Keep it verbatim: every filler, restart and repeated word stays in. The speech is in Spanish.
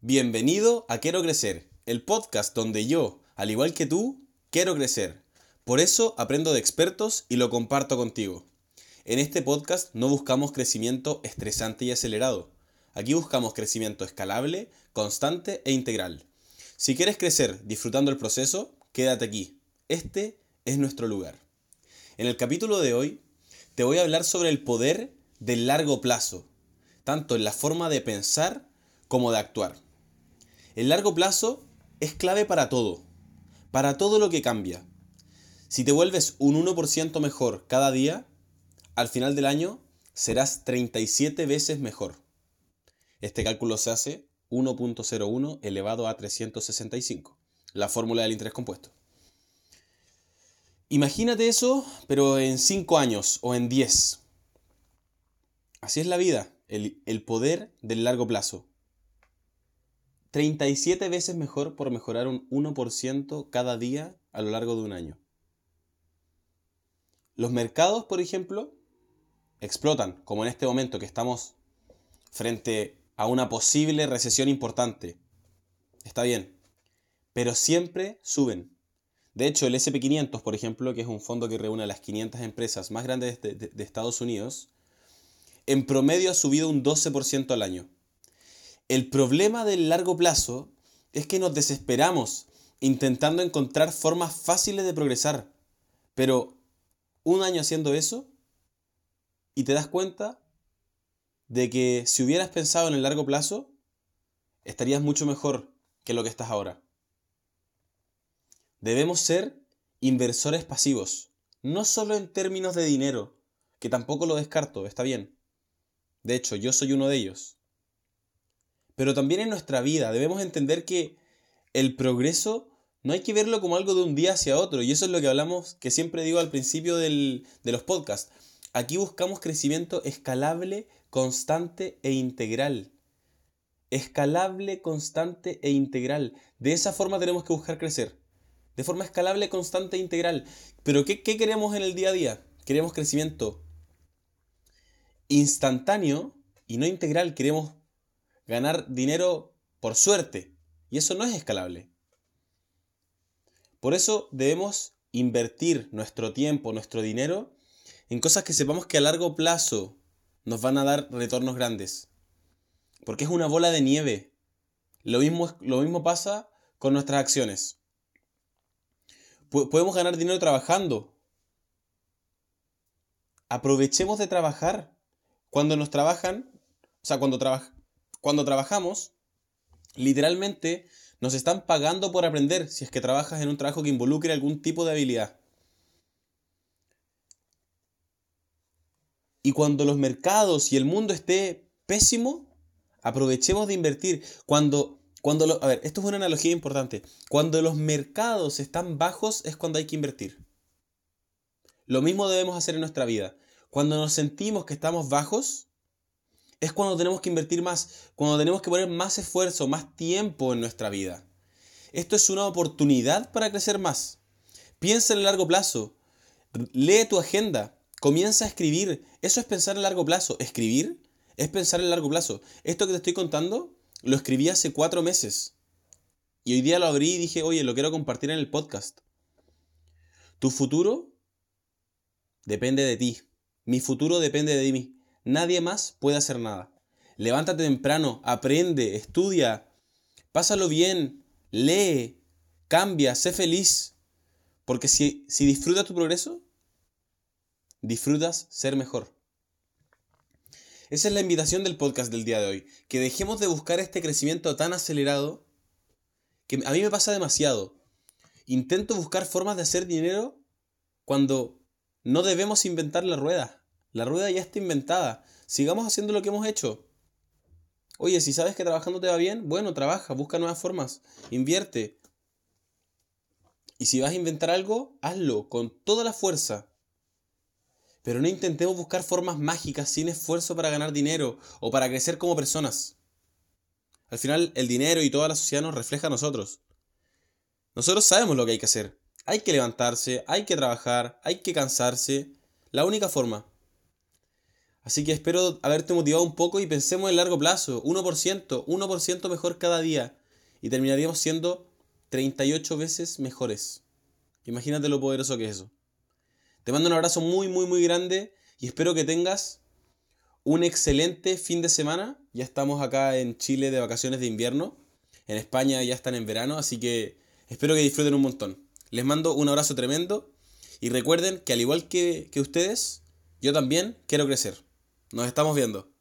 Bienvenido a Quiero Crecer, el podcast donde yo, al igual que tú, quiero crecer. Por eso aprendo de expertos y lo comparto contigo. En este podcast no buscamos crecimiento estresante y acelerado. Aquí buscamos crecimiento escalable, constante e integral. Si quieres crecer disfrutando el proceso, quédate aquí. Este es nuestro lugar. En el capítulo de hoy te voy a hablar sobre el poder del largo plazo, tanto en la forma de pensar como de actuar. El largo plazo es clave para todo, para todo lo que cambia. Si te vuelves un uno por ciento mejor cada día, al final del año serás treinta y siete veces mejor. Este cálculo se hace uno punto cero uno elevado a trescientos sesenta y cinco, la fórmula del interés compuesto. Imagínate eso, pero en cinco años o en diez. Así es la vida, el, el poder del largo plazo. treinta y siete veces mejor por mejorar un uno por ciento cada día a lo largo de un año. Los mercados, por ejemplo, explotan, como en este momento que estamos frente a una posible recesión importante. Está bien, pero siempre suben. De hecho, el ese pe quinientos, por ejemplo, que es un fondo que reúne a las quinientas empresas más grandes de, de, de Estados Unidos, en promedio ha subido un doce por ciento al año. El problema del largo plazo es que nos desesperamos intentando encontrar formas fáciles de progresar. Pero un año haciendo eso y te das cuenta de que si hubieras pensado en el largo plazo, estarías mucho mejor que lo que estás ahora. Debemos ser inversores pasivos, no solo en términos de dinero, que tampoco lo descarto, está bien. De hecho, yo soy uno de ellos. Pero también en nuestra vida debemos entender que el progreso no hay que verlo como algo de un día hacia otro. Y eso es lo que hablamos, que siempre digo al principio del, de los podcasts. Aquí buscamos crecimiento escalable, constante e integral. Escalable, constante e integral. De esa forma tenemos que buscar crecer. De forma escalable, constante e integral. Pero ¿qué, qué queremos en el día a día? Queremos crecimiento instantáneo y no integral. Queremos ganar dinero por suerte. Y eso no es escalable. Por eso debemos invertir nuestro tiempo, nuestro dinero, en cosas que sepamos que a largo plazo nos van a dar retornos grandes. Porque es una bola de nieve. Lo mismo, lo mismo pasa con nuestras acciones. Podemos ganar dinero trabajando. Aprovechemos de trabajar. Cuando nos trabajan, o sea, cuando trabajan, Cuando trabajamos, literalmente nos están pagando por aprender si es que trabajas en un trabajo que involucre algún tipo de habilidad. Y cuando los mercados y el mundo esté pésimo, aprovechemos de invertir. Cuando, cuando lo, a ver, esto es una analogía importante. Cuando los mercados están bajos es cuando hay que invertir. Lo mismo debemos hacer en nuestra vida. Cuando nos sentimos que estamos bajos, es cuando tenemos que invertir más, cuando tenemos que poner más esfuerzo, más tiempo en nuestra vida. Esto es una oportunidad para crecer más. Piensa en el largo plazo, lee tu agenda, comienza a escribir. Eso es pensar en largo plazo. Escribir es pensar en largo plazo. Esto que te estoy contando lo escribí hace cuatro meses. Y hoy día lo abrí y dije, oye, lo quiero compartir en el podcast. Tu futuro depende de ti. Mi futuro depende de mí. Nadie más puede hacer nada. Levántate temprano, aprende, estudia, pásalo bien, lee, cambia, sé feliz. Porque si, si disfrutas tu progreso, disfrutas ser mejor. Esa es la invitación del podcast del día de hoy. Que dejemos de buscar este crecimiento tan acelerado, que a mí me pasa demasiado. Intento buscar formas de hacer dinero cuando no debemos inventar la rueda. La rueda ya está inventada. Sigamos haciendo lo que hemos hecho. Oye, si sabes que trabajando te va bien, bueno, trabaja, busca nuevas formas, invierte. Y si vas a inventar algo, hazlo con toda la fuerza. Pero no intentemos buscar formas mágicas sin esfuerzo para ganar dinero o para crecer como personas. Al final, el dinero y toda la sociedad nos refleja a nosotros. Nosotros sabemos lo que hay que hacer. Hay que levantarse, hay que trabajar, hay que cansarse. La única forma. Así que espero haberte motivado un poco y pensemos en largo plazo. uno por ciento, uno por ciento mejor cada día. Y terminaríamos siendo treinta y ocho veces mejores. Imagínate lo poderoso que es eso. Te mando un abrazo muy, muy, muy grande. Y espero que tengas un excelente fin de semana. Ya estamos acá en Chile de vacaciones de invierno. En España ya están en verano. Así que espero que disfruten un montón. Les mando un abrazo tremendo. Y recuerden que al igual que, que ustedes, yo también quiero crecer. Nos estamos viendo.